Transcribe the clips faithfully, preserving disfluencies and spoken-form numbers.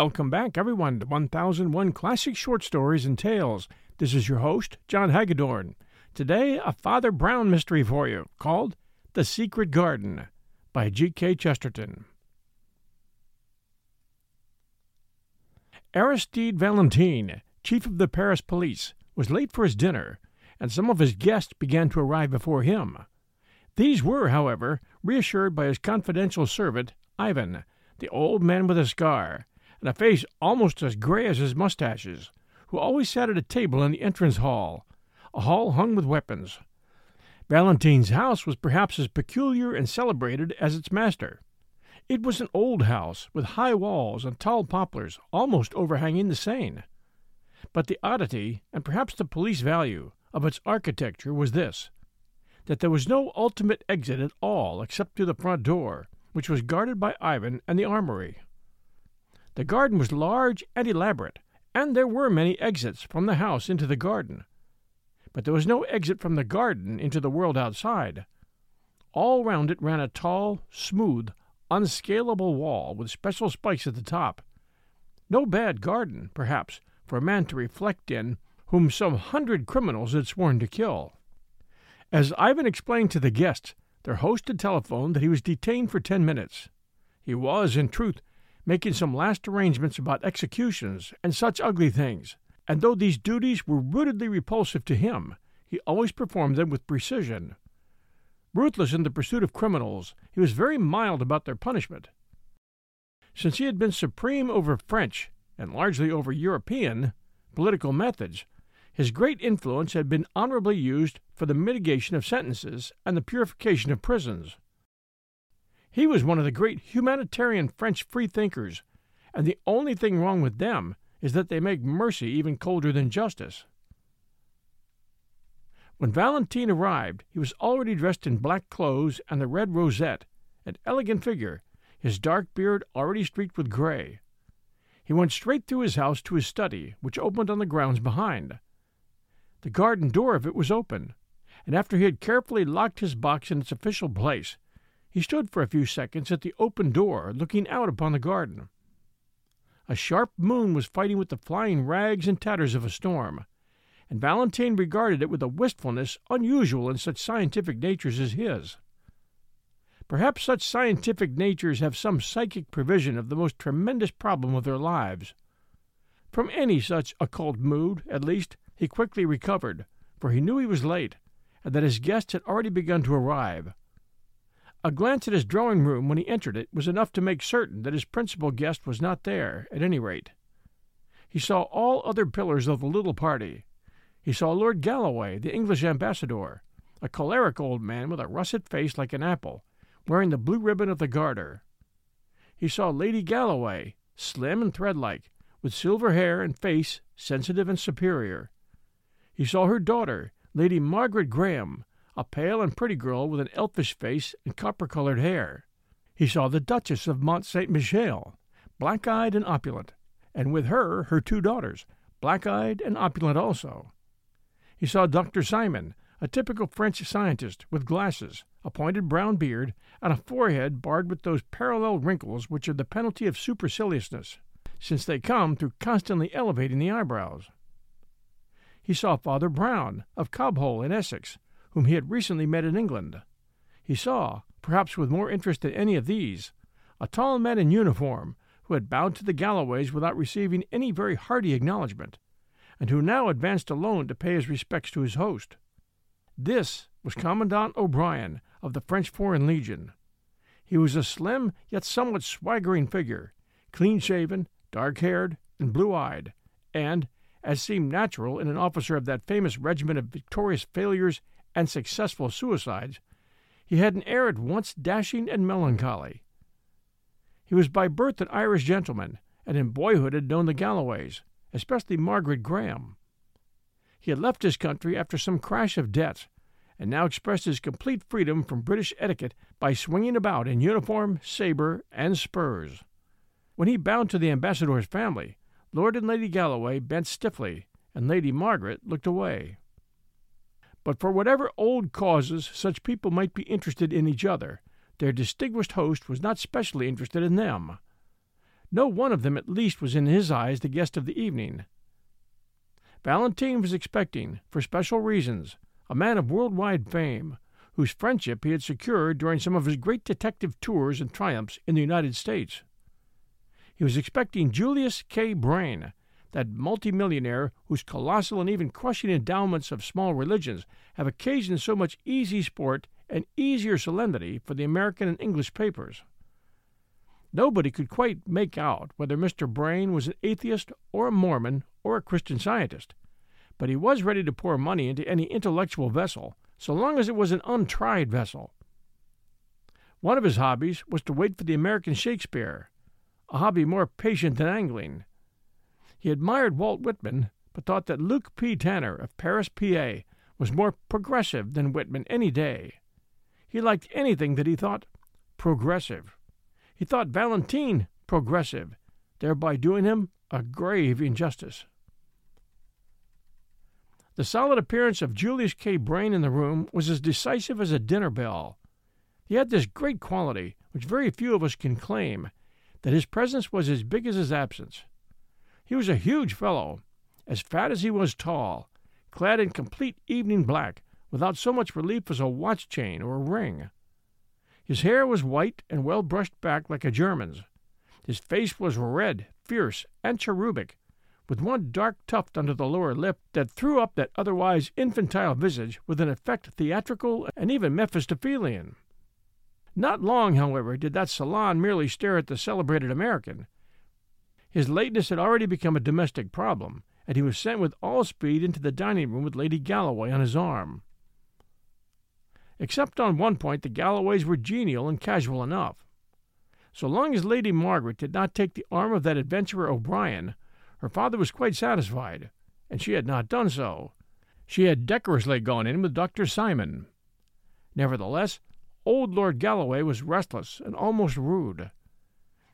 Welcome back, everyone, to one thousand one Classic Short Stories and Tales. This is your host, John Hagedorn. Today, a Father Brown mystery for you, called The Secret Garden, by G K Chesterton. Aristide Valentin, chief of the Paris police, was late for his dinner, and some of his guests began to arrive before him. These were, however, reassured by his confidential servant, Ivan, the old man with a scar, and a face almost as gray as his mustaches, who always sat at a table in the entrance hall, a hall hung with weapons. Valentin's house was perhaps as peculiar and celebrated as its master. It was an old house, with high walls and tall poplars almost overhanging the Seine. But the oddity, and perhaps the police value, of its architecture was this, that there was no ultimate exit at all except through the front door, which was guarded by Ivan and the armory. The garden was large and elaborate, and there were many exits from the house into the garden. But there was no exit from the garden into the world outside. All round it ran a tall, smooth, unscalable wall with special spikes at the top. No bad garden, perhaps, for a man to reflect in whom some hundred criminals had sworn to kill. As Ivan explained to the guests, their host had telephoned that he was detained for ten minutes. He was, in truth, making some last arrangements about executions and such ugly things, and though these duties were rootedly repulsive to him, he always performed them with precision. Ruthless in the pursuit of criminals, he was very mild about their punishment. Since he had been supreme over French, and largely over European, political methods, his great influence had been honorably used for the mitigation of sentences and the purification of prisons. He was one of the great humanitarian French freethinkers, and the only thing wrong with them is that they make mercy even colder than justice. When Valentin arrived, he was already dressed in black clothes and the red rosette, an elegant figure, his dark beard already streaked with gray. He went straight through his house to his study, which opened on the grounds behind. The garden door of it was open, and after he had carefully locked his box in its official place, he stood for a few seconds at the open door, looking out upon the garden. A sharp moon was fighting with the flying rags and tatters of a storm, and Valentin regarded it with a wistfulness unusual in such scientific natures as his. Perhaps such scientific natures have some psychic provision of the most tremendous problem of their lives. From any such occult mood, at least, he quickly recovered, for he knew he was late, and that his guests had already begun to arrive. A glance at his drawing-room when he entered it was enough to make certain that his principal guest was not there, at any rate. He saw all other pillars of the little party. He saw Lord Galloway, the English ambassador, a choleric old man with a russet face like an apple, wearing the blue ribbon of the Garter. He saw Lady Galloway, slim and thread-like, with silver hair and face sensitive and superior. He saw her daughter, Lady Margaret Graham, a pale and pretty girl with an elfish face and copper-colored hair. He saw the Duchess of Mont-Saint-Michel, black-eyed and opulent, and with her her two daughters, black-eyed and opulent also. He saw Doctor Simon, a typical French scientist with glasses, a pointed brown beard, and a forehead barred with those parallel wrinkles which are the penalty of superciliousness, since they come through constantly elevating the eyebrows. He saw Father Brown, of Cobhole in Essex, whom he had recently met in England. He saw, perhaps with more interest than any of these, a tall man in uniform who had bowed to the Galloways without receiving any very hearty acknowledgment, and who now advanced alone to pay his respects to his host. This was Commandant O'Brien of the French Foreign Legion. He was a slim yet somewhat swaggering figure, clean-shaven, dark-haired, and blue-eyed, and, as seemed natural in an officer of that famous regiment of victorious failures and successful suicides, he had an air at once dashing and melancholy. He was by birth an Irish gentleman, and in boyhood had known the Galloways, especially Margaret Graham. He had left his country after some crash of debts, and now expressed his complete freedom from British etiquette by swinging about in uniform, sabre, and spurs. When he bowed to the ambassador's family, Lord and Lady Galloway bent stiffly, and Lady Margaret looked away. But for whatever old causes such people might be interested in each other, their distinguished host was not specially interested in them. No one of them at least was in his eyes the guest of the evening. Valentin was expecting, for special reasons, a man of worldwide fame, whose friendship he had secured during some of his great detective tours and triumphs in the United States. He was expecting Julius K. Brayne, that multimillionaire whose colossal and even crushing endowments of small religions have occasioned so much easy sport and easier solemnity for the American and English papers. Nobody could quite make out whether Mister Brayne was an atheist or a Mormon or a Christian Scientist, but he was ready to pour money into any intellectual vessel, so long as it was an untried vessel. One of his hobbies was to wait for the American Shakespeare, a hobby more patient than angling. He admired Walt Whitman, but thought that Luke P. Tanner of Paris, P A, was more progressive than Whitman any day. He liked anything that he thought progressive. He thought Valentin progressive, thereby doing him a grave injustice. The solid appearance of Julius K. Brayne in the room was as decisive as a dinner bell. He had this great quality, which very few of us can claim, that his presence was as big as his absence. He was a huge fellow, as fat as he was tall, clad in complete evening black, without so much relief as a watch chain or a ring. His hair was white and well brushed back like a German's. His face was red, fierce, and cherubic, with one dark tuft under the lower lip that threw up that otherwise infantile visage with an effect theatrical and even Mephistophelian. Not long, however, did that salon merely stare at the celebrated American. His lateness had already become a domestic problem, and he was sent with all speed into the dining room with Lady Galloway on his arm. Except on one point, the Galloways were genial and casual enough. So long as Lady Margaret did not take the arm of that adventurer O'Brien, her father was quite satisfied, and she had not done so. She had decorously gone in with Doctor Simon. Nevertheless, old Lord Galloway was restless and almost rude.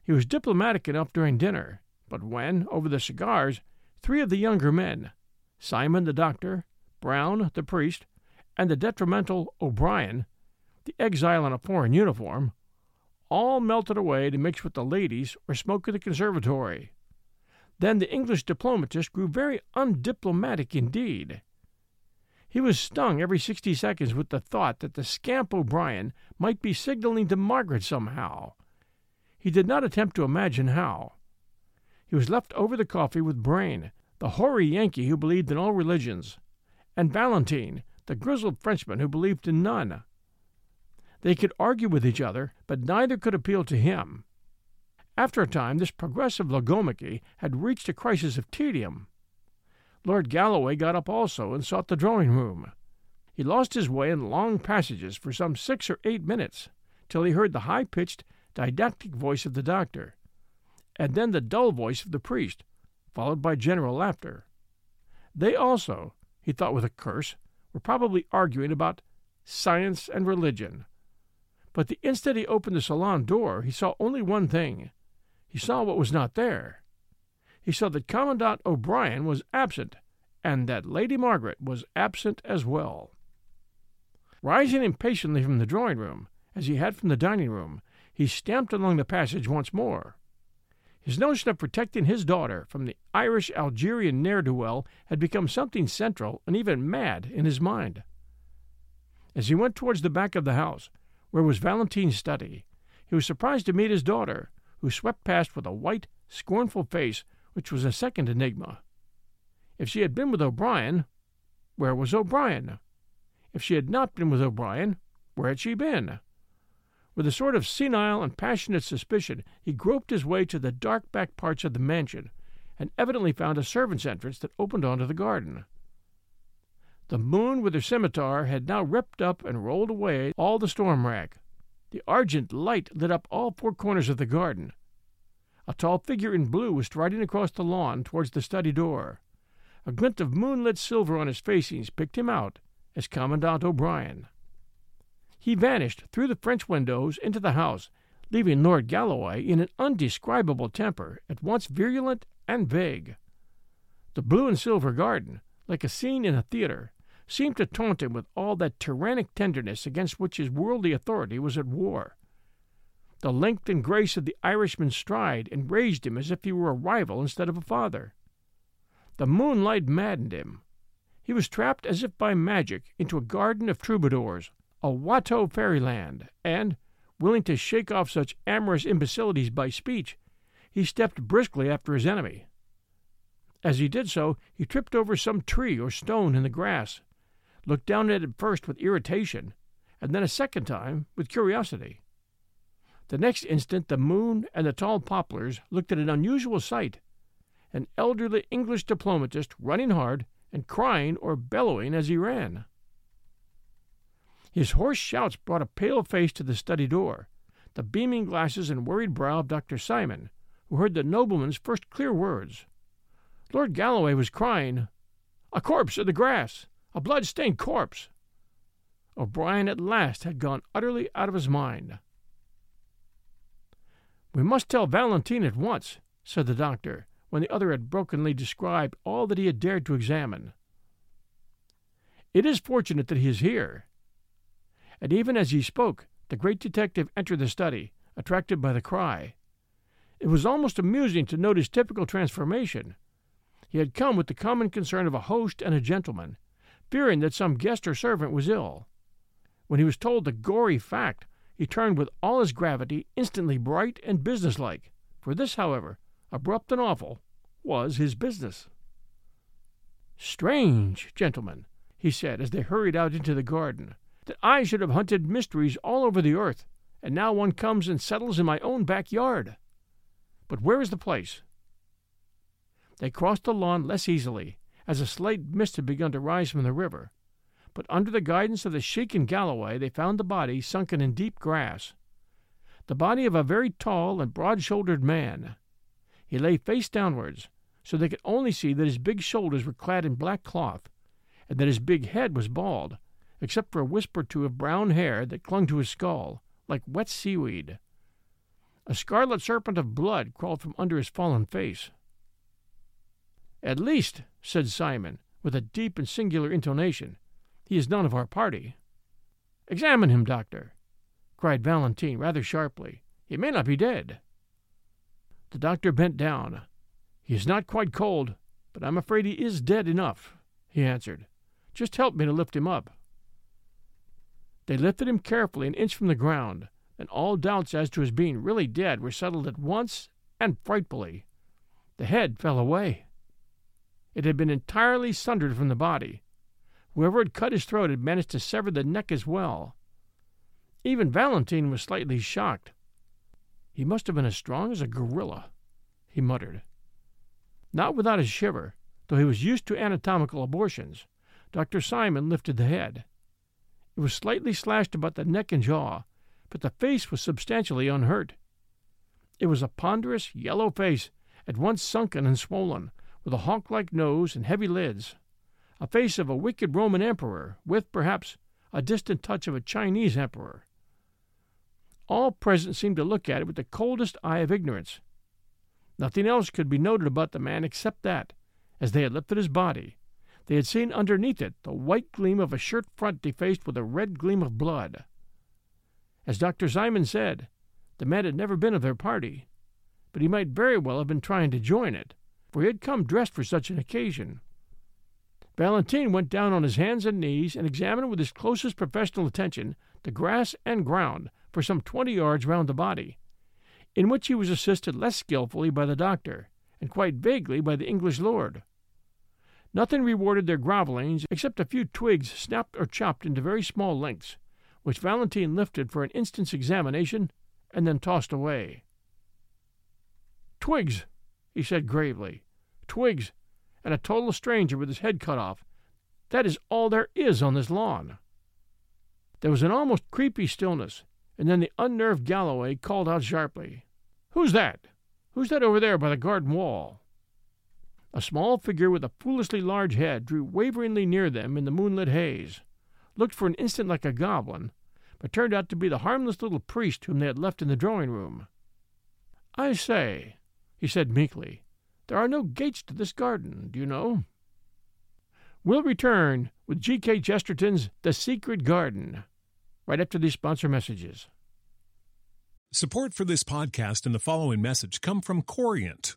He was diplomatic enough during dinner, but when, over the cigars, three of the younger men—Simon the doctor, Brown the priest, and the detrimental O'Brien, the exile in a foreign uniform, all melted away to mix with the ladies or smoke in the conservatory. Then the English diplomatist grew very undiplomatic indeed. He was stung every sixty seconds with the thought that the scamp O'Brien might be signaling to Margaret somehow. He did not attempt to imagine how. He was left over the coffee with Brayne, the hoary Yankee who believed in all religions, and Valentin, the grizzled Frenchman who believed in none. They could argue with each other, but neither could appeal to him. After a time, this progressive logomachy had reached a crisis of tedium. Lord Galloway got up also and sought the drawing-room. He lost his way in long passages for some six or eight minutes, till he heard the high-pitched, didactic voice of the doctor, and then the dull voice of the priest, followed by general laughter. They also, he thought with a curse, were probably arguing about science and religion. But the instant he opened the salon door, he saw only one thing. He saw what was not there. He saw that Commandant O'Brien was absent, and that Lady Margaret was absent as well. Rising impatiently from the drawing-room, as he had from the dining-room, he stamped along the passage once more. His notion of protecting his daughter from the Irish-Algerian ne'er-do-well had become something central and even mad in his mind. As he went towards the back of the house, where was Valentin's study, he was surprised to meet his daughter, who swept past with a white, scornful face which was a second enigma. If she had been with O'Brien, where was O'Brien? If she had not been with O'Brien, where had she been? With a sort of senile and passionate suspicion, he groped his way to the dark back parts of the mansion, and evidently found a servants' entrance that opened onto the garden. The moon with her scimitar had now ripped up and rolled away all the storm-rack. The argent light lit up all four corners of the garden. A tall figure in blue was striding across the lawn towards the study door. A glint of moonlit silver on his facings picked him out as Commandant O'Brien. He vanished through the French windows into the house, leaving Lord Galloway in an undescribable temper, at once virulent and vague. The blue and silver garden, like a scene in a theatre, seemed to taunt him with all that tyrannic tenderness against which his worldly authority was at war. The length and grace of the Irishman's stride enraged him as if he were a rival instead of a father. The moonlight maddened him. He was trapped as if by magic into a garden of troubadours, a Watteau fairyland, and, willing to shake off such amorous imbecilities by speech, he stepped briskly after his enemy. As he did so, he tripped over some tree or stone in the grass, looked down at it first with irritation, and then a second time with curiosity. The next instant the moon and the tall poplars looked at an unusual sight, an elderly English diplomatist running hard and crying or bellowing as he ran. His hoarse shouts brought a pale face to the study door, the beaming glasses and worried brow of Doctor Simon, who heard the nobleman's first clear words. Lord Galloway was crying, "A corpse in the grass! A blood-stained corpse!" O'Brien at last had gone utterly out of his mind. "We must tell Valentin at once," said the doctor, when the other had brokenly described all that he had dared to examine. "It is fortunate that he is here." And even as he spoke, the great detective entered the study, attracted by the cry. It was almost amusing to note his typical transformation. He had come with the common concern of a host and a gentleman, fearing that some guest or servant was ill. When he was told the gory fact, he turned with all his gravity, instantly bright and businesslike, for this, however, abrupt and awful, was his business. "Strange, gentlemen," he said as they hurried out into the garden, "that I should have hunted mysteries all over the earth, and now one comes and settles in my own backyard. But where is the place?" They crossed the lawn less easily, as a slight mist had begun to rise from the river, but under the guidance of the sheik and Galloway they found the body sunken in deep grass, the body of a very tall and broad-shouldered man. He lay face downwards, so they could only see that his big shoulders were clad in black cloth, and that his big head was bald, except for a wisp or two of brown hair that clung to his skull, like wet seaweed. A scarlet serpent of blood crawled from under his fallen face. "At least," said Simon, with a deep and singular intonation, "he is none of our party." "Examine him, doctor," cried Valentin rather sharply. "He may not be dead." The doctor bent down. "He is not quite cold, but I'm afraid he is dead enough," he answered. "Just help me to lift him up." They lifted him carefully an inch from the ground, and all doubts as to his being really dead were settled at once and frightfully. The head fell away. It had been entirely sundered from the body. Whoever had cut his throat had managed to sever the neck as well. Even Valentin was slightly shocked. "He must have been as strong as a gorilla," he muttered. Not without a shiver, though he was used to anatomical abortions, Doctor Simon lifted the head. It was slightly slashed about the neck and jaw, but the face was substantially unhurt. It was a ponderous, yellow face, at once sunken and swollen, with a hawk-like nose and heavy lids, a face of a wicked Roman emperor, with, perhaps, a distant touch of a Chinese emperor. All present seemed to look at it with the coldest eye of ignorance. Nothing else could be noted about the man except that, as they had lifted his body, they had seen underneath it the white gleam of a shirt front defaced with a red gleam of blood. As Doctor Simon said, the man had never been of their party, but he might very well have been trying to join it, for he had come dressed for such an occasion. Valentin went down on his hands and knees and examined with his closest professional attention the grass and ground for some twenty yards round the body, in which he was assisted less skilfully by the doctor, and quite vaguely by the English lord. Nothing rewarded their grovelings except a few twigs snapped or chopped into very small lengths, which Valentin lifted for an instant's examination and then tossed away. "Twigs," he said gravely, "twigs, and a total stranger with his head cut off. That is all there is on this lawn." There was an almost creepy stillness, and then the unnerved Galloway called out sharply, "Who's that? Who's that over there by the garden wall?" A small figure with a foolishly large head drew waveringly near them in the moonlit haze, looked for an instant like a goblin, but turned out to be the harmless little priest whom they had left in the drawing-room. "I say," he said meekly, "there are no gates to this garden, do you know?" We'll return with G K Chesterton's The Secret Garden, right after these sponsor messages. Support for this podcast and the following message come from Corient.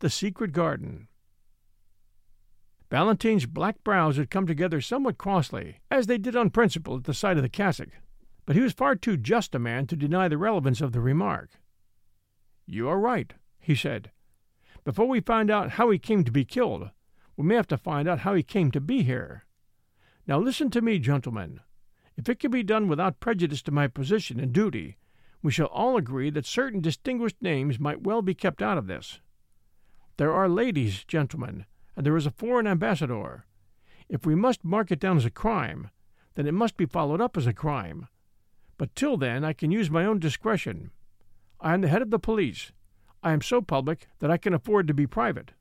The Secret Garden. Valentin's black brows had come together somewhat crossly, as they did on principle at the sight of the cassock, but he was far too just a man to deny the relevance of the remark. "You are right," he said. "Before we find out how he came to be killed, we may have to find out how he came to be here. Now listen to me, gentlemen. If it can be done without prejudice to my position and duty, we shall all agree that certain distinguished names might well be kept out of this. There are ladies, gentlemen, and there is a foreign ambassador. If we must mark it down as a crime, then it must be followed up as a crime. But till then I can use my own discretion. I am the head of the police. I am so public that I can afford to be private.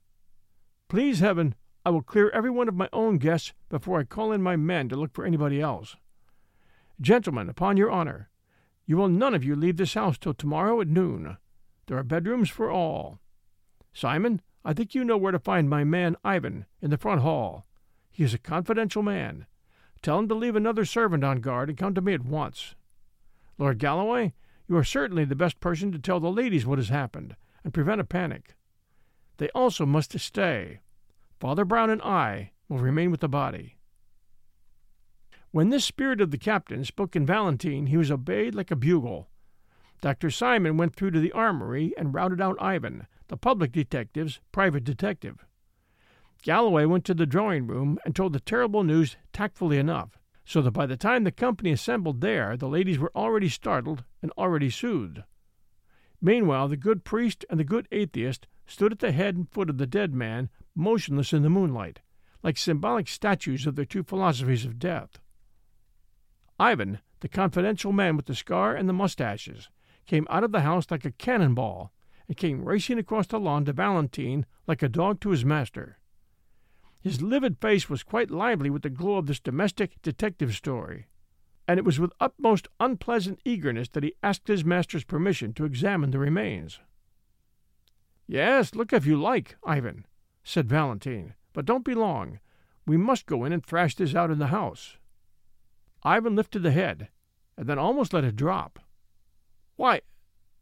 Please heaven, I will clear every one of my own guests before I call in my men to look for anybody else. Gentlemen, upon your honor, you will none of you leave this house till tomorrow at noon. There are bedrooms for all. Simon, I think you know where to find my man Ivan in the front hall. He is a confidential man. Tell him to leave another servant on guard and come to me at once. Lord Galloway, you are certainly the best person to tell the ladies what has happened and prevent a panic. They also must stay. Father Brown and I will remain with the body." When this spirit of the captain spoke in Valentin, he was obeyed like a bugle. Doctor Simon went through to the armory and routed out Ivan, the public detective's private detective. Galloway went to the drawing-room and told the terrible news tactfully enough, so that by the time the company assembled there, the ladies were already startled and already soothed. Meanwhile, the good priest and the good atheist stood at the head and foot of the dead man, motionless in the moonlight, like symbolic statues of their two philosophies of death. Ivan, the confidential man with the scar and the mustaches, came out of the house like a cannonball, and came racing across the lawn to Valentin like a dog to his master. His livid face was quite lively with the glow of this domestic detective story, and it was with utmost unpleasant eagerness that he asked his master's permission to examine the remains. "Yes, look if you like, Ivan," said Valentin, "but don't be long. We must go in and thrash this out in the house." Ivan lifted the head, and then almost let it drop. "Why,"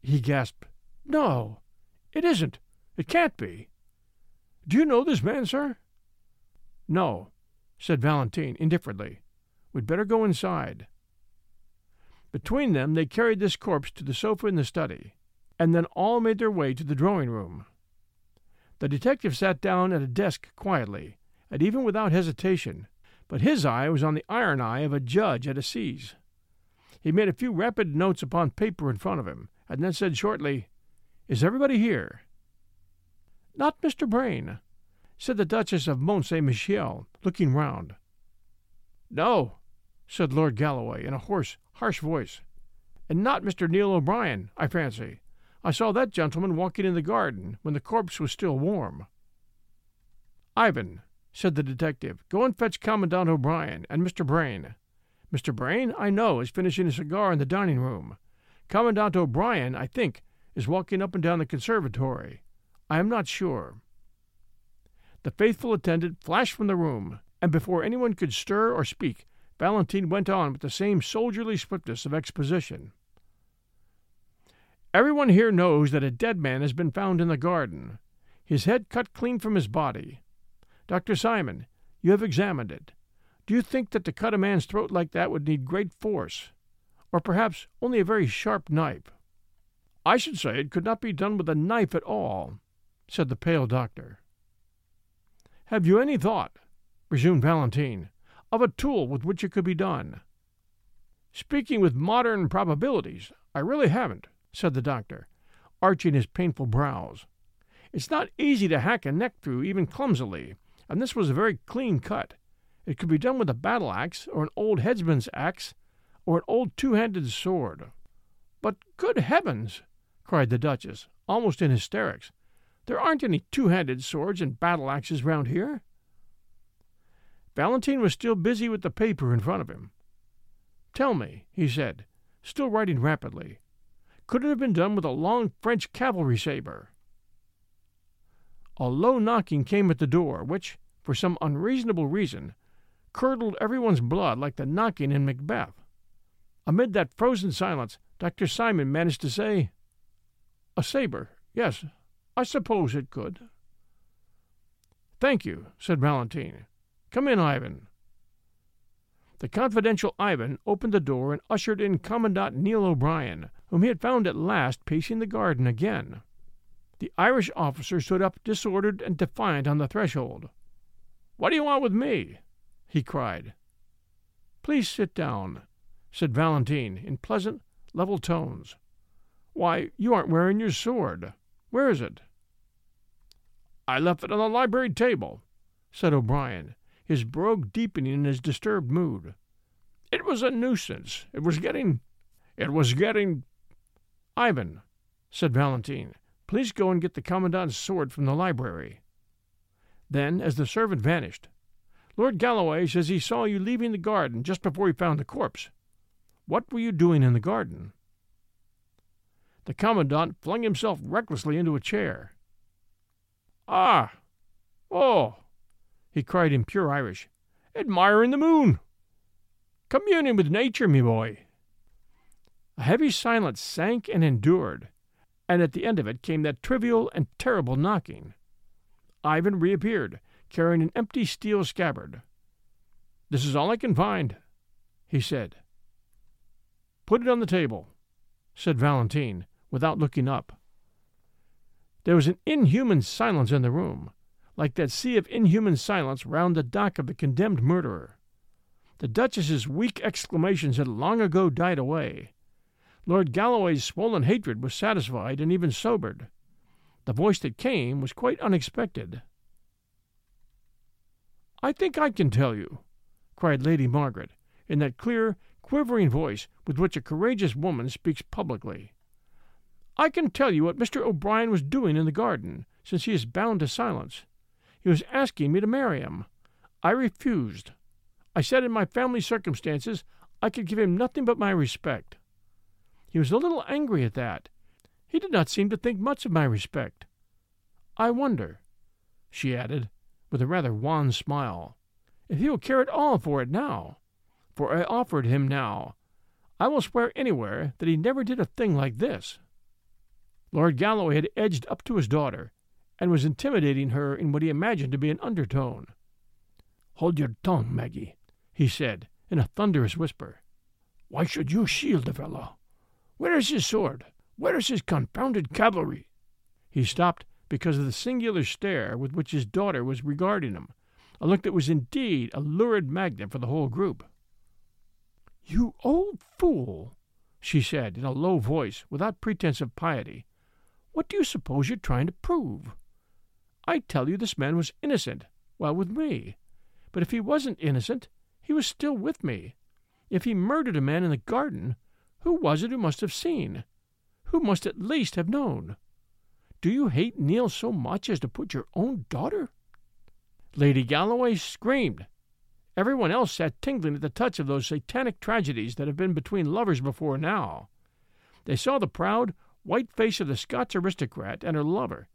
he gasped, "no, it isn't. It can't be. Do you know this man, sir?" "No," said Valentin indifferently. "We'd better go inside." Between them they carried this corpse to the sofa in the study, and then all made their way to the drawing-room. The detective sat down at a desk quietly, and even without hesitation, but his eye was on the iron eye of a judge at Assize. He made a few rapid notes upon paper in front of him, and then said shortly, "Is everybody here?" "Not Mister Brayne," said the Duchess of Mont-Saint-Michel, looking round. "No," said Lord Galloway in a hoarse, harsh voice, "and not Mister Neil O'Brien, I fancy. I saw that gentleman walking in the garden when the corpse was still warm." "Ivan," said the detective, "go and fetch Commandant O'Brien and Mister Brayne. Mister Brayne, I know, is finishing a cigar in the dining-room. Commandant O'Brien, I think, is walking up and down the conservatory. I am not sure." The faithful attendant flashed from the room, and before anyone could stir or speak, Valentin went on with the same soldierly swiftness of exposition. "Everyone here knows that a dead man has been found in the garden, his head cut clean from his body. Doctor Simon, you have examined it. Do you think that to cut a man's throat like that would need great force, or perhaps only a very sharp knife? I should say it could not be done with a knife at all," said the pale doctor. "Have you any thought," resumed Valentin, "of a tool with which it could be done?" "Speaking with modern probabilities, I really haven't," said the doctor, arching his painful brows. "It's not easy to hack a neck through even clumsily, and this was a very clean cut. It could be done with a battle-axe, or an old headsman's axe, or an old two-handed sword." "But, good heavens!" cried the Duchess, almost in hysterics. "There aren't any two-handed swords and battle-axes round here." Valentin was still busy with the paper in front of him. "Tell me," he said, still writing rapidly, "could it have been done with a long French cavalry sabre?" A low knocking came at the door, which, for some unreasonable reason, curdled everyone's blood like the knocking in Macbeth. Amid that frozen silence, Doctor Simon managed to say, "A sabre, yes, I suppose it could." "Thank you," said Valentin. "Come in, Ivan." The confidential Ivan opened the door and ushered in Commandant Neil O'Brien, whom he had found at last pacing the garden again. The Irish officer stood up disordered and defiant on the threshold. "What do you want with me?" he cried. "Please sit down," said Valentin in pleasant, level tones. "Why, you aren't wearing your sword. Where is it?" "I left it on the library table," said O'Brien, his brogue deepening in his disturbed mood. "It was a nuisance. It was getting... It was getting... "Ivan," said Valentin, "please go and get the Commandant's sword from the library." Then, as the servant vanished, "Lord Galloway says he saw you leaving the garden just before he found the corpse. What were you doing in the garden?" The Commandant flung himself recklessly into a chair. "Ah! Oh!" he cried in pure Irish. "Admiring the moon! Communing with nature, me boy!" A heavy silence sank and endured, and at the end of it came that trivial and terrible knocking. Ivan reappeared, carrying an empty steel scabbard. "This is all I can find," he said. "Put it on the table," said Valentin, without looking up. There was an inhuman silence in the room, like that sea of inhuman silence round the dock of the condemned murderer. The Duchess's weak exclamations had long ago died away. Lord Galloway's swollen hatred was satisfied and even sobered. The voice that came was quite unexpected. "I think I can tell you," cried Lady Margaret, in that clear, quivering voice with which a courageous woman speaks publicly. "I can tell you what Mister O'Brien was doing in the garden, since he is bound to silence. He was asking me to marry him. I refused. I said in my family circumstances I could give him nothing but my respect. He was a little angry at that. He did not seem to think much of my respect. I wonder," she added, with a rather wan smile, "if he will care at all for it now. For I offered him now. I will swear anywhere that he never did a thing like this." Lord Galloway had edged up to his daughter, and was intimidating her in what he imagined to be an undertone. "Hold your tongue, Maggie," he said, in a thunderous whisper. "Why should you shield the fellow? Where is his sword? Where is his confounded cavalry?" He stopped because of the singular stare with which his daughter was regarding him, a look that was indeed a lurid magnet for the whole group. "You old fool," she said in a low voice, without pretense of piety. "What do you suppose you're trying to prove? I tell you this man was innocent, while with me. But if he wasn't innocent, he was still with me. If he murdered a man in the garden, who was it who must have seen? Who must at least have known? Do you hate Neil so much as to put your own daughter—" Lady Galloway screamed. Everyone else sat tingling at the touch of those satanic tragedies that have been between lovers before now. They saw the proud, white face of the Scots aristocrat and her lover,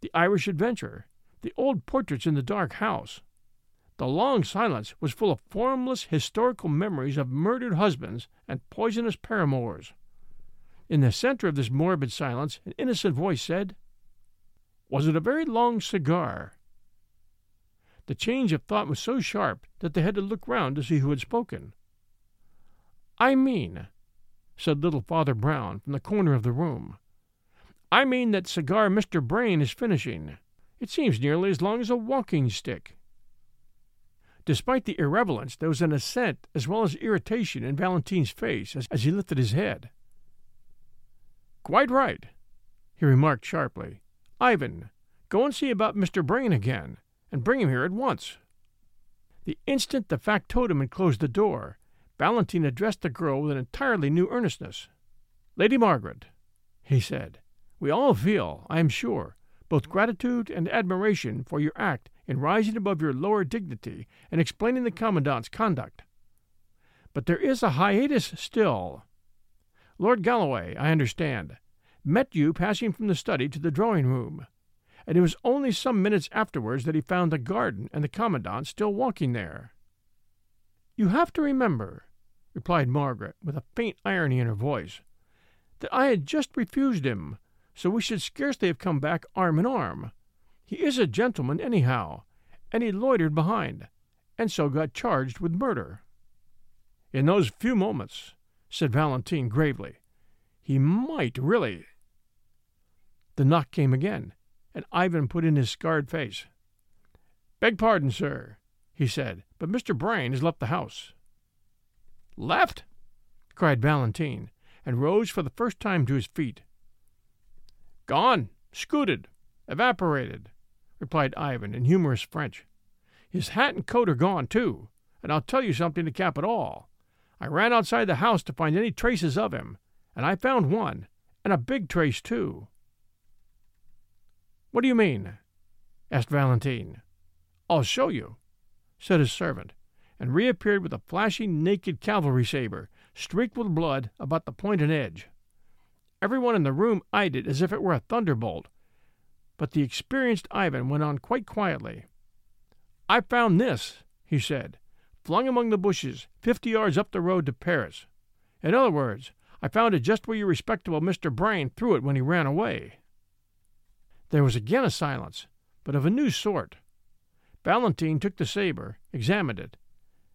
the Irish adventurer, the old portraits in the dark house. The long silence was full of formless historical memories of murdered husbands and poisonous paramours. In the center of this morbid silence, an innocent voice said, "Was it a very long cigar?" The change of thought was so sharp that they had to look round to see who had spoken. "I mean," said little Father Brown from the corner of the room, I mean that cigar Mister Brayne is finishing. It seems nearly as long as a walking stick." Despite the irrelevance, there was an assent as well as irritation in Valentin's face as, as he lifted his head. "Quite right," he remarked sharply. "Ivan, go and see about Mister Brayne again, and bring him here at once." The instant the factotum had closed the door, Valentin addressed the girl with an entirely new earnestness. "Lady Margaret," he said, "we all feel, I am sure, both gratitude and admiration for your act in rising above your lower dignity and explaining the Commandant's conduct. But there is a hiatus still. Lord Galloway, I understand, met you passing from the study to the drawing-room, and it was only some minutes afterwards that he found the garden and the Commandant still walking there." "You have to remember," replied Margaret, with a faint irony in her voice, "that I had just refused him, so we should scarcely have come back arm in arm. He is a gentleman, anyhow, and he loitered behind, and so got charged with murder." "In those few moments," said Valentin gravely, "he might really—" The knock came again, and Ivan put in his scarred face. "Beg pardon, sir," he said, "but Mister Brayne has left the house." "Left?" cried Valentin, and rose for the first time to his feet. "Gone, scooted, evaporated," replied Ivan in humorous French. "His hat and coat are gone, too, and I'll tell you something to cap it all. I ran outside the house to find any traces of him, and I found one, and a big trace, too." "What do you mean?" asked Valentin. "I'll show you," said his servant, and reappeared with a flashing naked cavalry saber, streaked with blood about the point and edge. Everyone in the room eyed it as if it were a thunderbolt, but the experienced Ivan went on quite quietly. "I found this," he said, "flung among the bushes, fifty yards up the road to Paris. In other words, I found it just where your respectable Mister Brayne threw it when he ran away." There was again a silence, but of a new sort. Valentin took the saber, examined it,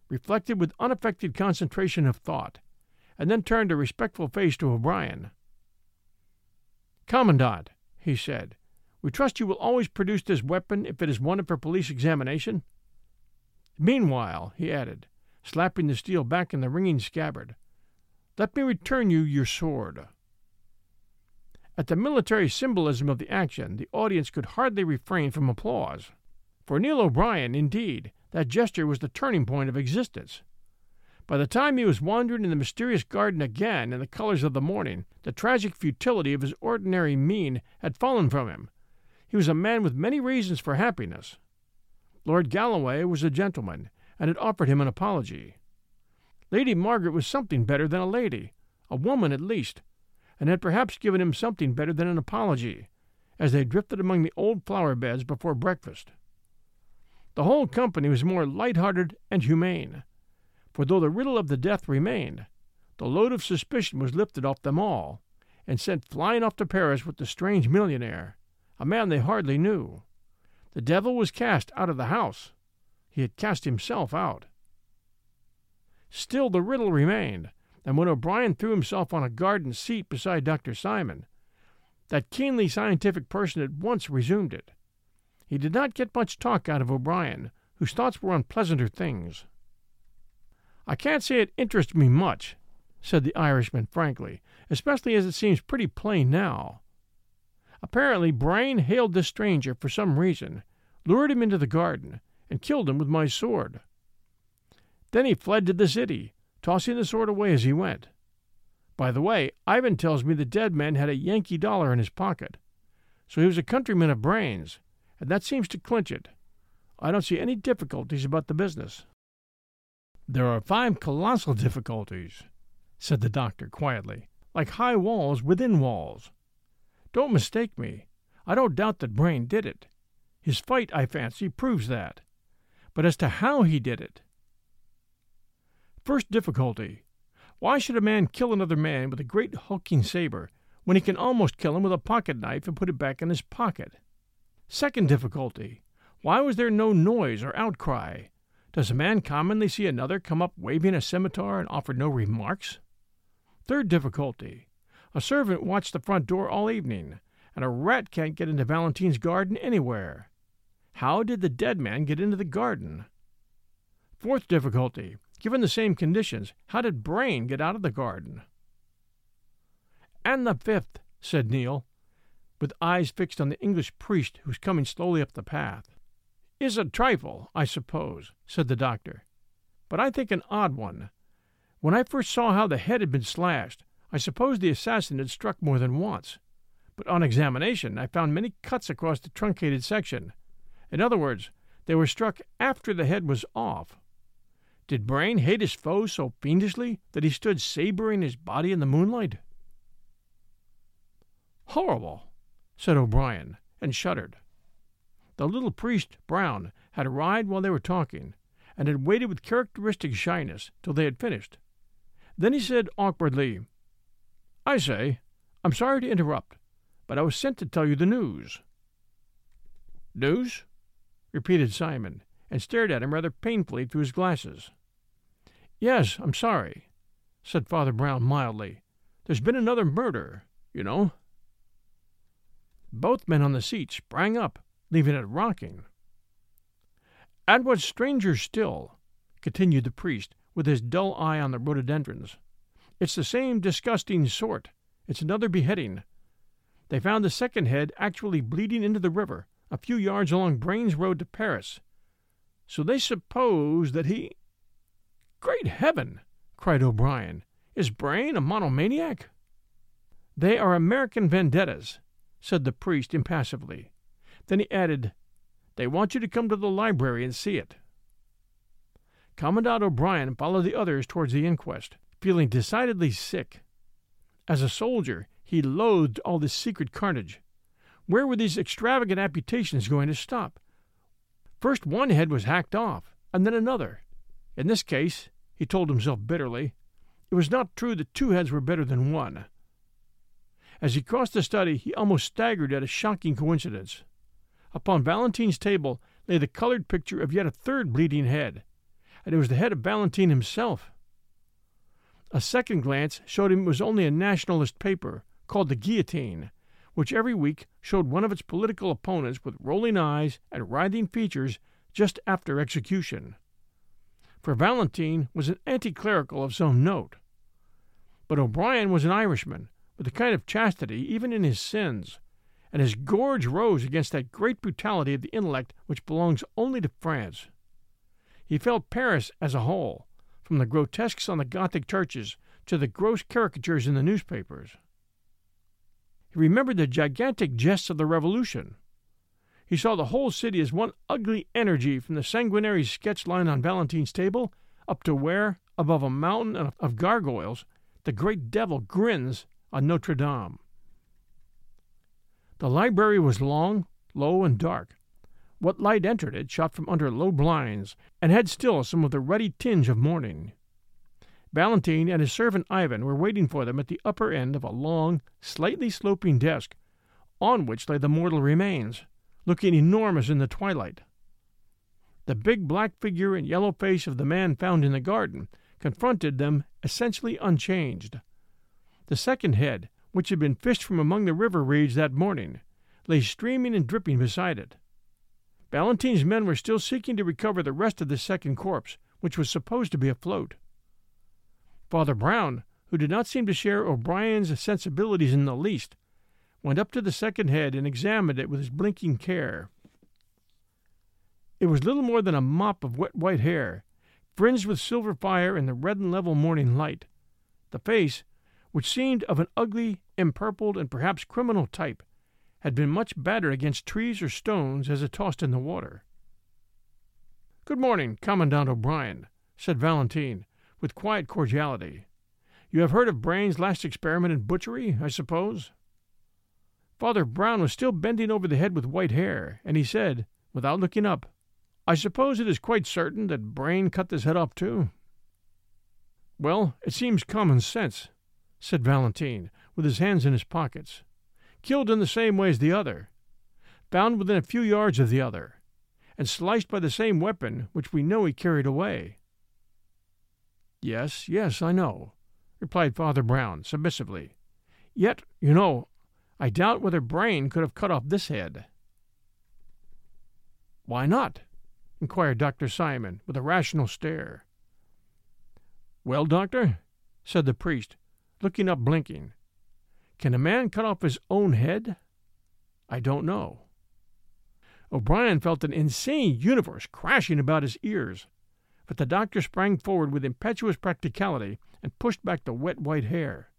reflected with unaffected concentration of thought, and then turned a respectful face to O'Brien. "Commandant," he said, "we trust you will always produce this weapon if it is wanted for police examination. Meanwhile," he added, slapping the steel back in the ringing scabbard, "let me return you your sword." At the military symbolism of the action, the audience could hardly refrain from applause. For Neil O'Brien, indeed, that gesture was the turning point of existence. By the time he was wandering in the mysterious garden again in the colors of the morning, the tragic futility of his ordinary mien had fallen from him. He was a man with many reasons for happiness. Lord Galloway was a gentleman, and had offered him an apology. Lady Margaret was something better than a lady, a woman at least, and had perhaps given him something better than an apology, as they drifted among the old flower beds before breakfast. The whole company was more light-hearted and humane, for though the riddle of the death remained, the load of suspicion was lifted off them all, and sent flying off to Paris with the strange millionaire, a man they hardly knew. The devil was cast out of the house. He had cast himself out. Still the riddle remained, and when O'Brien threw himself on a garden seat beside Doctor Simon, that keenly scientific person at once resumed it. He did not get much talk out of O'Brien, whose thoughts were on pleasanter things. "I can't say it interests me much," said the Irishman frankly, "especially as it seems pretty plain now. Apparently Brayne hailed this stranger for some reason, lured him into the garden, and killed him with my sword. Then he fled to the city, tossing the sword away as he went. By the way, Ivan tells me the dead man had a Yankee dollar in his pocket. So he was a countryman of Brayne's, and that seems to clinch it. I don't see any difficulties about the business." "There are five colossal difficulties," said the doctor quietly, "like high walls within walls. Don't mistake me. I don't doubt that Brayne did it. His fight, I fancy, proves that. But as to how he did it— First difficulty. Why should a man kill another man with a great hulking saber when he can almost kill him with a pocket knife and put it back in his pocket? Second difficulty. Why was there no noise or outcry? Does a man commonly see another come up waving a scimitar and offer no remarks? Third difficulty. A servant watched the front door all evening, and a rat can't get into Valentin's garden anywhere. How did the dead man get into the garden? Fourth difficulty, given the same conditions, how did Brayne get out of the garden? And the fifth, said Neal, with eyes fixed on the English priest who was coming slowly up the path. Is a trifle, I suppose, said the doctor, but I think an odd one. When I first saw how the head had been slashed, I supposed the assassin had struck more than once, but on examination I found many cuts across the truncated section. In other words, they were struck after the head was off. Did Brayne hate his foe so fiendishly that he stood sabering his body in the moonlight? Horrible, said O'Brien, and shuddered. The little priest, Brown, had arrived while they were talking, and had waited with characteristic shyness till they had finished. Then he said awkwardly, I say, I'm sorry to interrupt, but I was sent to tell you the news. News? Repeated Simon, and stared at him rather painfully through his glasses. Yes, I'm sorry, said Father Brown mildly. There's been another murder, you know. Both men on the seat sprang up, leaving it rocking. And what's stranger still, continued the priest, with his dull eye on the rhododendrons, it's the same disgusting sort. It's another beheading. They found the second head actually bleeding into the river, a few yards along Brayne's road to Paris. So they suppose that he— Great heaven! Cried O'Brien. Is Brayne a monomaniac? They are American vendettas, said the priest impassively. Then he added, They want you to come to the library and see it. Commandant O'Brien followed the others towards the inquest, feeling decidedly sick. As a soldier, he loathed all this secret carnage. Where were these extravagant amputations going to stop? First one head was hacked off, and then another. In this case, he told himself bitterly, it was not true that two heads were better than one. As he crossed the study, he almost staggered at a shocking coincidence. Upon Valentin's table lay the colored picture of yet a third bleeding head, and it was the head of Valentin himself. A second glance showed him it was only a nationalist paper, called The Guillotine, which every week showed one of its political opponents with rolling eyes and writhing features just after execution. For Valentin was an anti-clerical of some note. But O'Brien was an Irishman, with a kind of chastity even in his sins, and his gorge rose against that great brutality of the intellect which belongs only to France. He felt Paris as a whole, from the grotesques on the Gothic churches to the gross caricatures in the newspapers. He remembered the gigantic jests of the Revolution. He saw the whole city as one ugly energy from the sanguinary sketch line on Valentin's table up to where, above a mountain of gargoyles, the great devil grins on Notre-Dame. The library was long, low, and dark. What light entered it shot from under low blinds and had still some of the ruddy tinge of morning. Valentin and his servant Ivan were waiting for them at the upper end of a long, slightly sloping desk, on which lay the mortal remains, looking enormous in the twilight. The big black figure and yellow face of the man found in the garden confronted them essentially unchanged. The second head, which had been fished from among the river reeds that morning, lay streaming and dripping beside it. Valentin's men were still seeking to recover the rest of the second corpse, which was supposed to be afloat. Father Brown, who did not seem to share O'Brien's sensibilities in the least, went up to the second head and examined it with his blinking care. It was little more than a mop of wet white hair, fringed with silver fire in the red and level morning light. The face, which seemed of an ugly, empurpled, and perhaps criminal type, had been much battered against trees or stones as it tossed in the water. "Good morning, Commandant O'Brien," said Valentin, with quiet cordiality. "You have heard of Brayne's last experiment in butchery, I suppose?" Father Brown was still bending over the head with white hair, and he said, without looking up, "I suppose it is quite certain that Brayne cut this head off too?" "Well, it seems common sense," said Valentin, with his hands in his pockets. "Killed in the same way as the other, found within a few yards of the other, and sliced by the same weapon which we know he carried away." "Yes, yes, I know," replied Father Brown, submissively. "Yet, you know, I doubt whether Brayne could have cut off this head." "Why not?" inquired Doctor Simon, with a rational stare. "Well, doctor," said the priest, looking up blinking, "can a man cut off his own head? I don't know." O'Brien felt an insane universe crashing about his ears, but the doctor sprang forward with impetuous practicality and pushed back the wet white hair.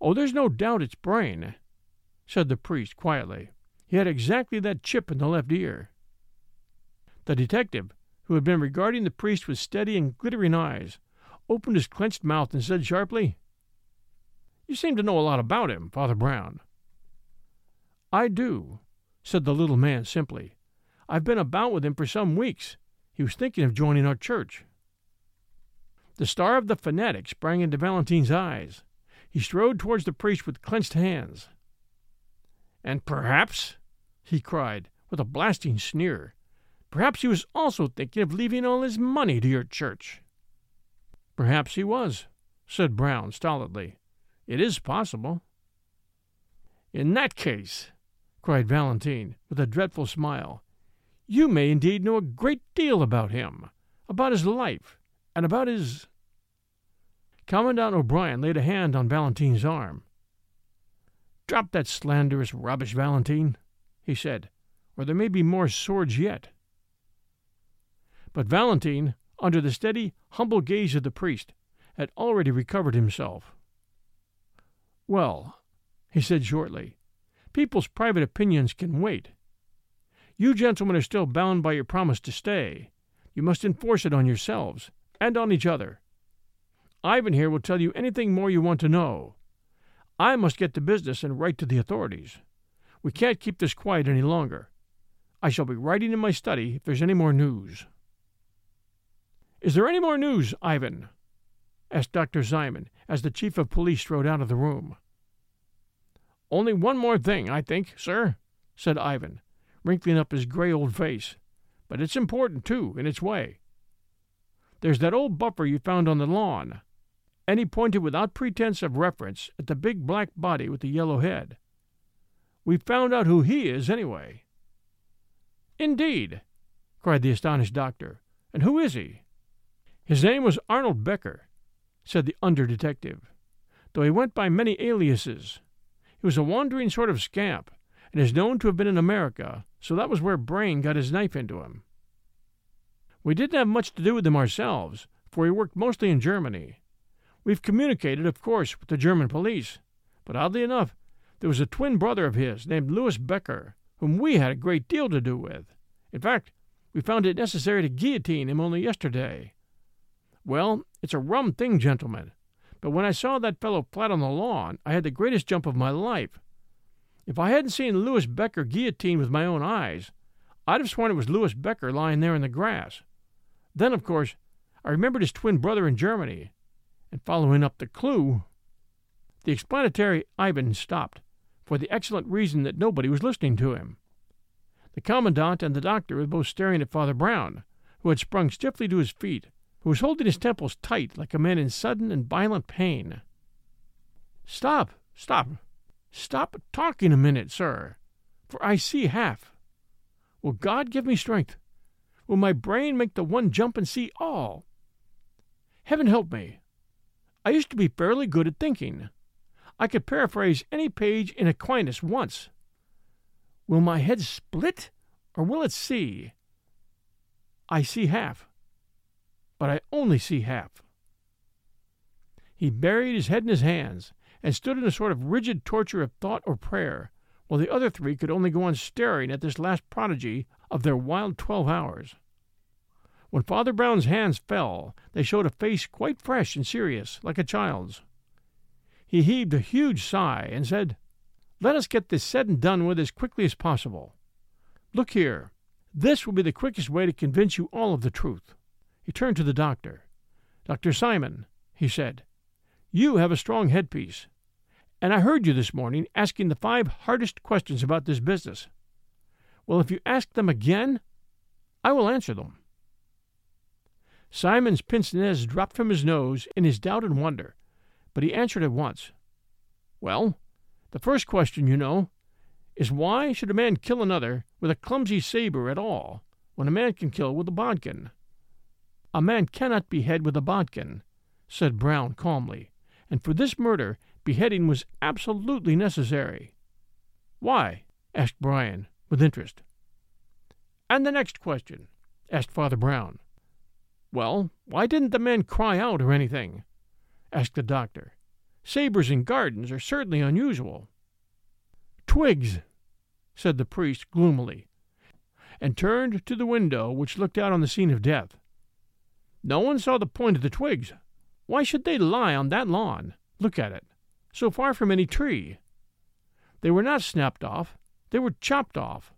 "Oh, there's no doubt it's Brayne," said the priest quietly. "He had exactly that chip in the left ear." The detective, who had been regarding the priest with steady and glittering eyes, opened his clenched mouth and said sharply, "You seem to know a lot about him, Father Brown." "I do," said the little man simply. "I've been about with him for some weeks. He was thinking of joining our church." The star of the fanatic sprang into Valentin's eyes. He strode towards the priest with clenched hands. "And perhaps," he cried, with a blasting sneer, "perhaps he was also thinking of leaving all his money to your church." "Perhaps he was," said Brown stolidly. "It is possible." "In that case," cried Valentin, with a dreadful smile, "you may indeed know a great deal about him, about his life, and about his—" Commandant O'Brien laid a hand on Valentin's arm. "Drop that slanderous rubbish, Valentin," he said, "or there may be more swords yet." But Valentin, under the steady, humble gaze of the priest, had already recovered himself. "Well," he said shortly, "people's private opinions can wait. You gentlemen are still bound by your promise to stay. You must enforce it on yourselves, and on each other. Ivan here will tell you anything more you want to know. I must get to business and write to the authorities. We can't keep this quiet any longer. I shall be writing in my study if there's any more news." "Is there any more news, Ivan?" asked Doctor Simon, as the chief of police strode out of the room. "Only one more thing, I think, sir," said Ivan, wrinkling up his gray old face. "But it's important, too, in its way. There's that old buffer you found on the lawn," and he pointed without pretense of reference at the big black body with the yellow head. "We've found out who he is, anyway." "Indeed!" cried the astonished doctor. "And who is he?" "His name was Arnold Becker," said the under-detective, "though he went by many aliases. He was a wandering sort of scamp, and is known to have been in America, so that was where Brayne got his knife into him. We didn't have much to do with him ourselves, for he worked mostly in Germany. We've communicated, of course, with the German police, but oddly enough, there was a twin brother of his named Louis Becker, whom we had a great deal to do with. In fact, we found it necessary to guillotine him only yesterday. Well, it's a rum thing, gentlemen, but when I saw that fellow flat on the lawn, I had the greatest jump of my life. If I hadn't seen Louis Becker guillotined with my own eyes, I'd have sworn it was Louis Becker lying there in the grass. Then, of course, I remembered his twin brother in Germany, and following up the clue—" The explanatory Ivan stopped, for the excellent reason that nobody was listening to him. The commandant and the doctor were both staring at Father Brown, who had sprung stiffly to his feet, who was holding his temples tight like a man in sudden and violent pain. "Stop, stop, stop talking a minute, sir, for I see half. Will God give me strength? Will my Brayne make the one jump and see all? Heaven help me! I used to be fairly good at thinking. I could paraphrase any page in Aquinas once. Will my head split, or will it see? I see half. But I only see half." He buried his head in his hands and stood in a sort of rigid torture of thought or prayer, while the other three could only go on staring at this last prodigy of their wild twelve hours. When Father Brown's hands fell, they showed a face quite fresh and serious, like a child's. He heaved a huge sigh and said, "Let us get this said and done with as quickly as possible. Look here, this will be the quickest way to convince you all of the truth." He turned to the doctor. "Doctor Simon," he said, "you have a strong headpiece, and I heard you this morning asking the five hardest questions about this business. Well, if you ask them again, I will answer them." Simon's pince-nez dropped from his nose in his doubt and wonder, but he answered at once. "Well, The first question, you know, is why should a man kill another with a clumsy saber at all, when a man can kill with a bodkin? A man cannot behead with a bodkin, said Brown calmly, and for this murder beheading was absolutely necessary. Why? Asked Bryan, with interest. And the next question, asked Father Brown. Well, why didn't the man cry out or anything? Asked the doctor. Sabres in gardens are certainly unusual. Twigs, said the priest gloomily, and turned to the window which looked out on the scene of death. No one saw the point of the twigs. Why should they lie on that lawn? Look at it, so far from any tree. They were not snapped off, they were chopped off.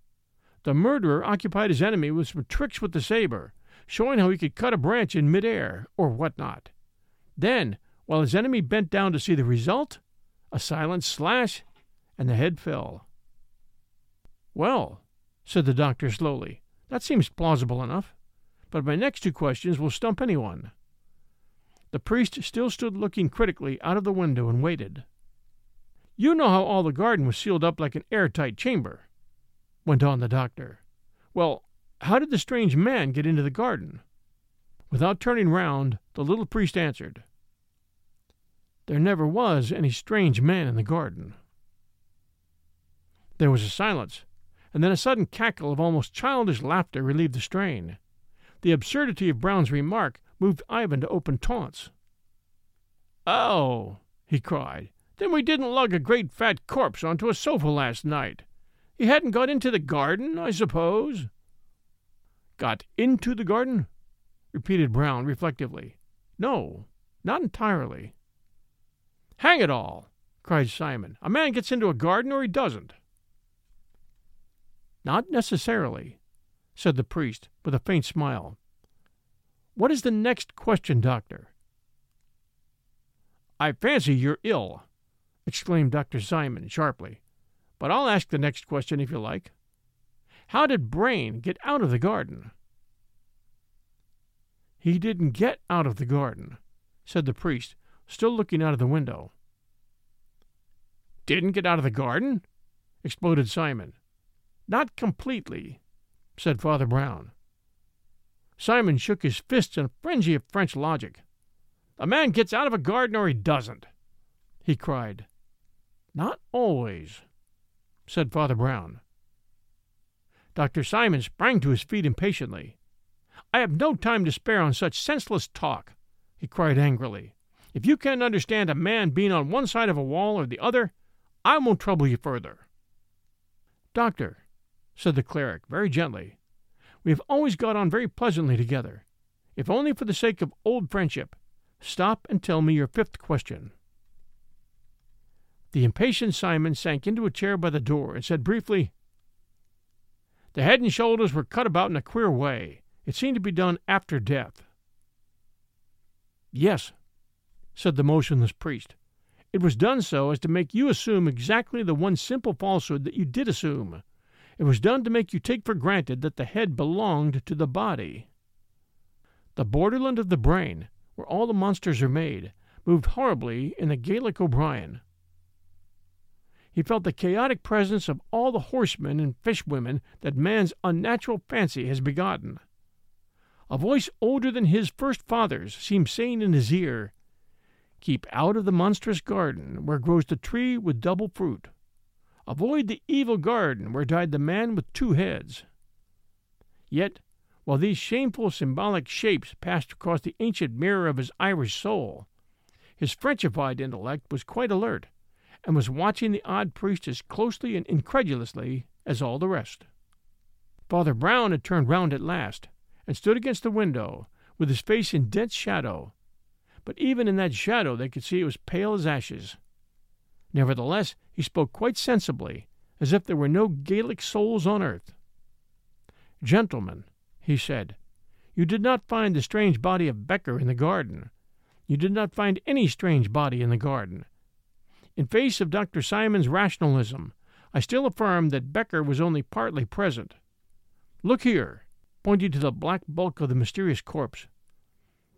The murderer occupied his enemy with some tricks with the saber, showing how he could cut a branch in midair, or what not. Then, while his enemy bent down to see the result, a silent slash, and the head fell. Well, said the doctor slowly, that seems plausible enough, but my next two questions will stump anyone. The priest still stood looking critically out of the window and waited. You know how all the garden was sealed up like an airtight chamber, went on the doctor. Well, how did the strange man get into the garden? Without turning round, the little priest answered, There never was any strange man in the garden. There was a silence, and then a sudden cackle of almost childish laughter relieved the strain. The absurdity of Brown's remark moved Ivan to open taunts. "'Oh!' he cried. "'Then we didn't lug a great fat corpse onto a sofa last night. He hadn't got into the garden, I suppose?' "'Got into the garden?' repeated Brown reflectively. "'No, not entirely.' "'Hang it all!' cried Simon. "'A man gets into a garden or he doesn't.' "'Not necessarily,' said the priest with a faint smile. What is the next question, Doctor? I fancy you're ill, exclaimed Doctor Simon sharply. But I'll ask the next question if you like. How did Brayne get out of the garden? He didn't get out of the garden, said the priest, still looking out of the window. Didn't get out of the garden? Exploded Simon. Not completely, said Father Brown. Simon shook his fists in a frenzy of French logic. A man gets out of a garden or he doesn't, he cried. Not always, said Father Brown. Doctor Simon sprang to his feet impatiently. I have no time to spare on such senseless talk, he cried angrily. If you can't understand a man being on one side of a wall or the other, I won't trouble you further. Doctor, said the cleric very gently, we have always got on very pleasantly together. If only for the sake of old friendship, stop and tell me your fifth question. The impatient Simon sank into a chair by the door and said briefly, The head and shoulders were cut about in a queer way. It seemed to be done after death. Yes, said the motionless priest. It was done so as to make you assume exactly the one simple falsehood that you did assume. It was done to make you take for granted that the head belonged to the body. The borderland of the brain, where all the monsters are made, moved horribly in the Gaelic O'Brien. He felt the chaotic presence of all the horsemen and fishwomen that man's unnatural fancy has begotten. A voice older than his first father's seemed saying in his ear, Keep out of the monstrous garden where grows the tree with double fruit. Avoid the evil garden where died the man with two heads. Yet, while these shameful symbolic shapes passed across the ancient mirror of his Irish soul, his Frenchified intellect was quite alert, and was watching the odd priest as closely and incredulously as all the rest. Father Brown had turned round at last, and stood against the window, with his face in dense shadow, but even in that shadow they could see it was pale as ashes. Nevertheless, he spoke quite sensibly, as if there were no Gaelic souls on earth. "'Gentlemen,' he said, "'you did not find the strange body of Becker in the garden. You did not find any strange body in the garden. In face of Doctor Simon's rationalism, I still affirm that Becker was only partly present. Look here,' pointing to the black bulk of the mysterious corpse.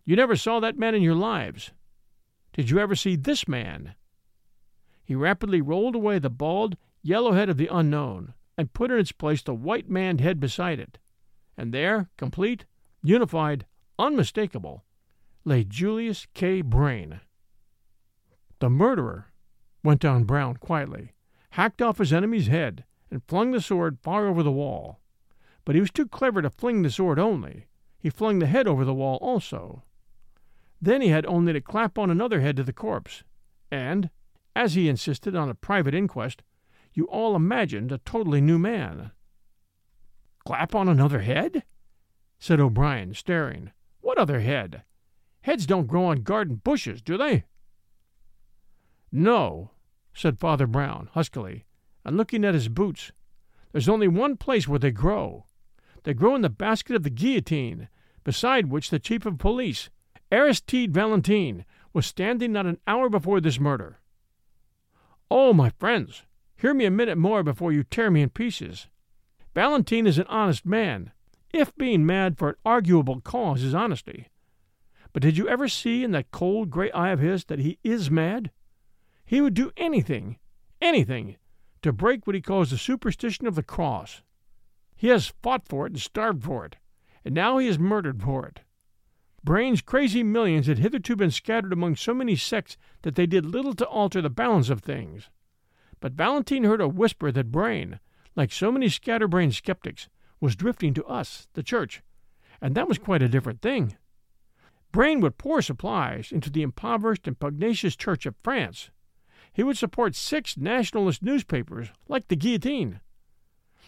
"'You never saw that man in your lives. Did you ever see this man?' He rapidly rolled away the bald, yellow head of the unknown and put in its place the white maned head beside it. And there, complete, unified, unmistakable, lay Julius K. Brayne. "The murderer," went on Brown quietly, "hacked off his enemy's head and flung the sword far over the wall. But he was too clever to fling the sword only. He flung the head over the wall also. Then he had only to clap on another head to the corpse, and, as he insisted on a private inquest, you all imagined a totally new man." "Clap on another head?" said O'Brien, staring. "What other head? Heads don't grow on garden bushes, do they?" "No," said Father Brown, huskily, and looking at his boots. "There's only one place where they grow. They grow in the basket of the guillotine, beside which the chief of police, Aristide Valentin, was standing not an hour before this murder. Oh, my friends, hear me a minute more before you tear me in pieces. Valentin is an honest man, if being mad for an arguable cause is honesty. But did you ever see in that cold gray eye of his that he is mad? He would do anything, anything, to break what he calls the superstition of the cross. He has fought for it and starved for it, and now he is murdered for it. Brayne's crazy millions had hitherto been scattered among so many sects that they did little to alter the balance of things. But Valentin heard a whisper that Brayne, like so many scatterbrained skeptics, was drifting to us, the Church, and that was quite a different thing. Brayne would pour supplies into the impoverished and pugnacious Church of France. He would support six nationalist newspapers, like the Guillotine.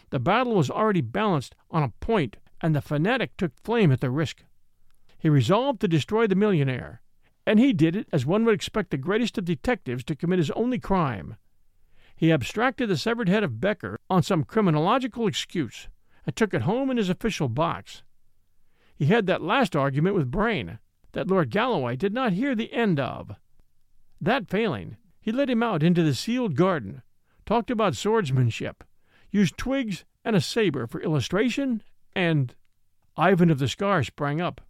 The battle was already balanced on a point, and the fanatic took flame at the risk. He resolved to destroy the millionaire, and he did it as one would expect the greatest of detectives to commit his only crime. He abstracted the severed head of Becker on some criminological excuse, and took it home in his official box. He had that last argument with Brayne, that Lord Galloway did not hear the end of. That failing, he led him out into the sealed garden, talked about swordsmanship, used twigs and a saber for illustration, and—" Ivan of the Scar sprang up.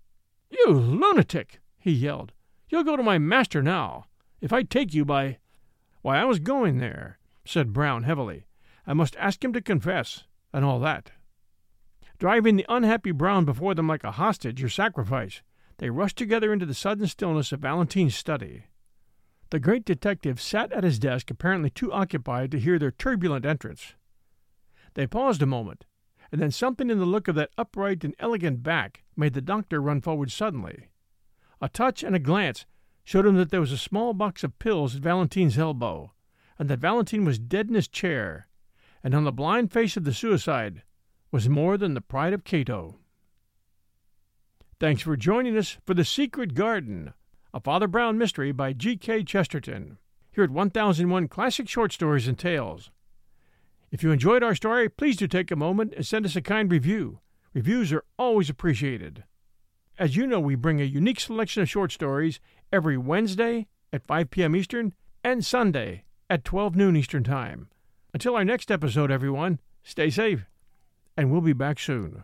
"You lunatic!" he yelled. "You'll go to my master now, if I take you by—" "Why, I was going there," said Brown heavily. "I must ask him to confess, and all that." Driving the unhappy Brown before them like a hostage or sacrifice, they rushed together into the sudden stillness of Valentin's study. The great detective sat at his desk, apparently too occupied to hear their turbulent entrance. They paused a moment, and then something in the look of that upright and elegant back made the doctor run forward suddenly. A touch and a glance showed him that there was a small box of pills at Valentin's elbow, and that Valentin was dead in his chair, and on the blind face of the suicide was more than the pride of Cato. Thanks for joining us for The Secret Garden, a Father Brown mystery by G K Chesterton, here at one thousand one Classic Short Stories and Tales. If you enjoyed our story, please do take a moment and send us a kind review. Reviews are always appreciated. As you know, we bring a unique selection of short stories every Wednesday at five p.m. Eastern and Sunday at twelve noon Eastern Time. Until our next episode, everyone, stay safe, and we'll be back soon.